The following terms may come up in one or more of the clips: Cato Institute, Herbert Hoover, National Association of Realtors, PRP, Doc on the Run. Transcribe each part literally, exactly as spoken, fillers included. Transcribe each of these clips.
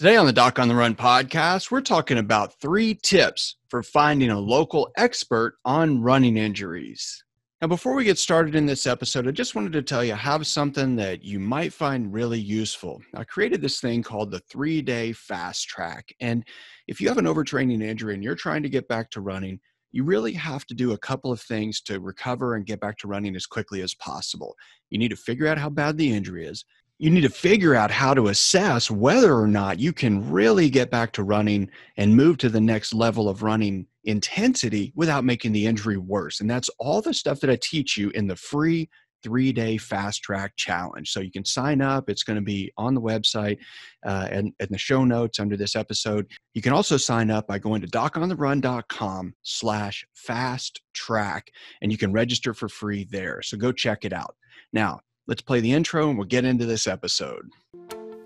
Today on the Doc on the Run podcast, we're talking about three tips for finding a local expert on running injuries. Now, before we get started in this episode, I just wanted to tell you I have something that you might find really useful. I created this thing called the three-day fast track. And if you have an overtraining injury and you're trying to get back to running, you really have to do a couple of things to recover and get back to running as quickly as possible. You need to figure out how bad the injury is. You need to figure out how to assess whether or not you can really get back to running and move to the next level of running intensity without making the injury worse. And that's all the stuff that I teach you in the free three-day fast track challenge. So you can sign up. It's going to be on the website uh, and in the show notes under this episode. You can also sign up by going to doc on the run dot com slash fast track, and you can register for free there. So go check it out. Now, let's play the intro and we'll get into this episode.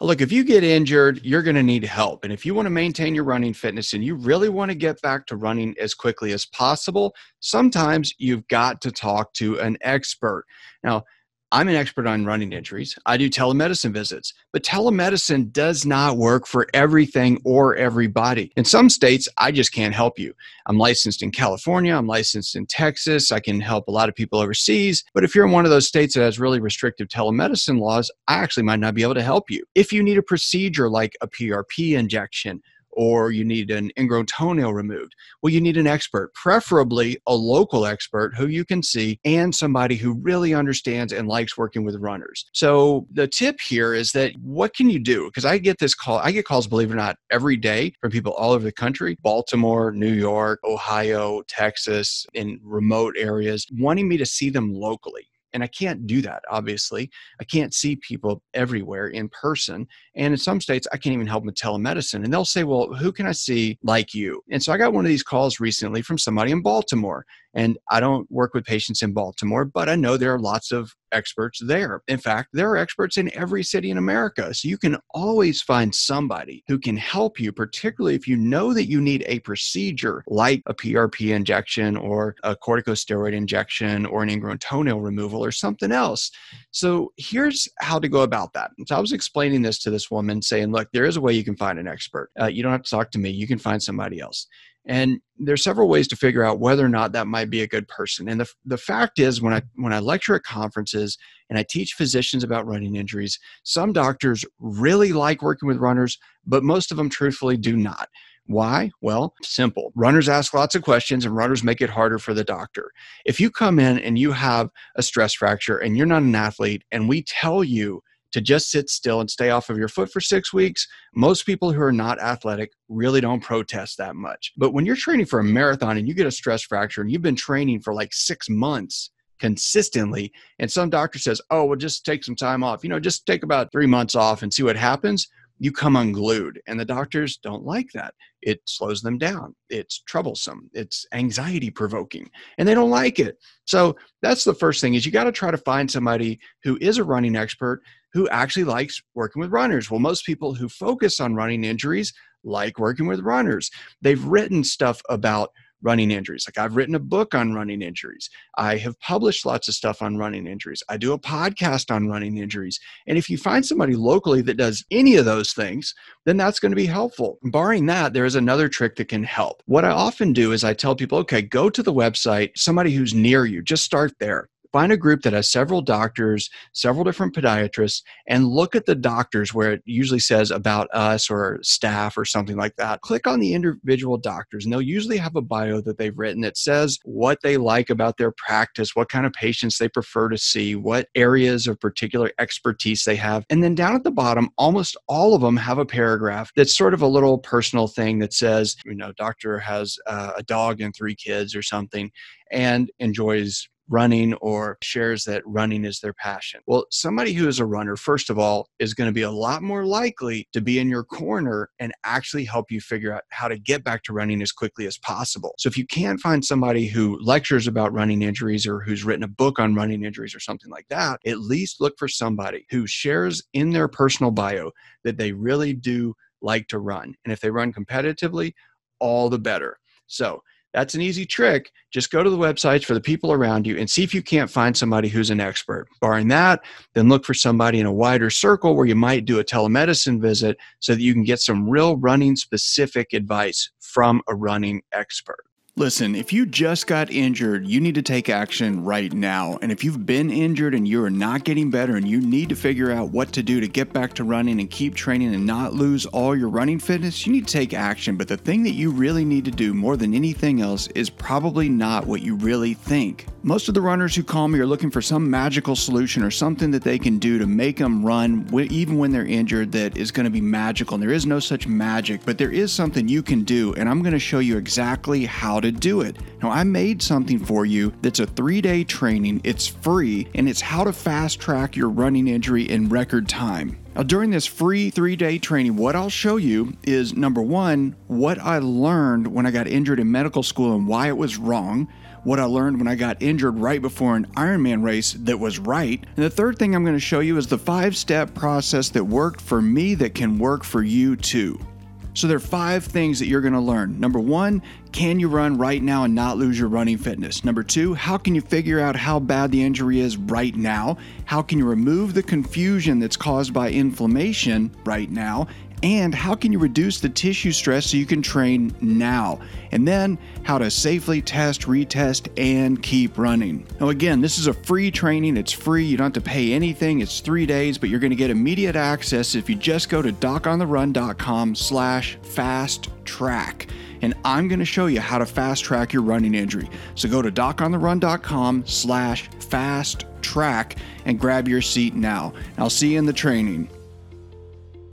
Look, if you get injured, you're going to need help. And if you want to maintain your running fitness and you really want to get back to running as quickly as possible, sometimes you've got to talk to an expert. Now, I'm an expert on running injuries. I do telemedicine visits, but telemedicine does not work for everything or everybody. In some states, I just can't help you. I'm licensed in California. I'm licensed in Texas. I can help a lot of people overseas. But if you're in one of those states that has really restrictive telemedicine laws, I actually might not be able to help you. If you need a procedure like a P R P injection, or you need an ingrown toenail removed, well, you need an expert, preferably a local expert who you can see and somebody who really understands and likes working with runners. So the tip here is that what can you do? Because I get this call, I get calls, believe it or not, every day from people all over the country, Baltimore, New York, Ohio, Texas, in remote areas, wanting me to see them locally. And I can't do that, obviously. I can't see people everywhere in person. And in some states, I can't even help them with telemedicine. And they'll say, well, who can I see like you? And so I got one of these calls recently from somebody in Baltimore. And I don't work with patients in Baltimore, but I know there are lots of experts there. In fact, there are experts in every city in America. So you can always find somebody who can help you, particularly if you know that you need a procedure like a P R P injection or a corticosteroid injection or an ingrown toenail removal or something else. So here's how to go about that. So I was explaining this to this woman saying, look, there is a way you can find an expert. Uh, you don't have to talk to me. You can find somebody else. And there's several ways to figure out whether or not that might be a good person. And the the fact is, when I when I lecture at conferences and I teach physicians about running injuries, some doctors really like working with runners, but most of them truthfully do not. Why? Well, simple. Runners ask lots of questions and runners make it harder for the doctor. If you come in and you have a stress fracture and you're not an athlete and we tell you to just sit still and stay off of your foot for six weeks, most people who are not athletic really don't protest that much. But when you're training for a marathon and you get a stress fracture and you've been training for like six months consistently, and some doctor says, oh, well, just take some time off, you know, just take about three months off and see what happens, you come unglued. And the doctors don't like that. It slows them down. It's troublesome. It's anxiety provoking, and they don't like it. So that's the first thing, is you got to try to find somebody who is a running expert who actually likes working with runners. Well, most people who focus on running injuries like working with runners. They've written stuff about running injuries. Like, I've written a book on running injuries. I have published lots of stuff on running injuries. I do a podcast on running injuries. And if you find somebody locally that does any of those things, then that's going to be helpful. Barring that, there is another trick that can help. What I often do is I tell people, okay, go to the website, somebody who's near you, just start there. Find a group that has several doctors, several different podiatrists, and look at the doctors where it usually says about us or staff or something like that. Click on the individual doctors, and they'll usually have a bio that they've written that says what they like about their practice, what kind of patients they prefer to see, what areas of particular expertise they have. And then down at the bottom, almost all of them have a paragraph that's sort of a little personal thing that says, you know, doctor has uh, a dog and three kids or something and enjoys running or shares that running is their passion. Well, somebody who is a runner, first of all, is going to be a lot more likely to be in your corner and actually help you figure out how to get back to running as quickly as possible. So if you can't find somebody who lectures about running injuries or who's written a book on running injuries or something like that, at least look for somebody who shares in their personal bio that they really do like to run. And if they run competitively, all the better. So that's an easy trick. Just go to the websites for the people around you and see if you can't find somebody who's an expert. Barring that, then look for somebody in a wider circle where you might do a telemedicine visit so that you can get some real running specific advice from a running expert. Listen, if you just got injured, you need to take action right now. And if you've been injured and you're not getting better and you need to figure out what to do to get back to running and keep training and not lose all your running fitness, you need to take action. But the thing that you really need to do more than anything else is probably not what you really think. Most of the runners who call me are looking for some magical solution or something that they can do to make them run even when they're injured that is going to be magical. And there is no such magic, but there is something you can do. And I'm going to show you exactly how to to do it. Now, I made something for you that's a three-day training. It's free, and it's how to fast track your running injury in record time. Now, during this free three-day training, what I'll show you is, number one, what I learned when I got injured in medical school and why it was wrong, what I learned when I got injured right before an Ironman race that was right, and the third thing I'm going to show you is the five-step process that worked for me that can work for you too. So there are five things that you're going to learn. Number one, can you run right now and not lose your running fitness? Number two, how can you figure out how bad the injury is right now? How can you remove the confusion that's caused by inflammation right now? And how can you reduce the tissue stress so you can train now? And then how to safely test, retest, and keep running. Now again, this is a free training. It's free. You don't have to pay anything. It's three days, but you're going to get immediate access if you just go to doc on the run dot com slash fast track. And I'm going to show you how to fast track your running injury. So go to doc on the run dot com slash fast track and grab your seat now. I'll see you in the training.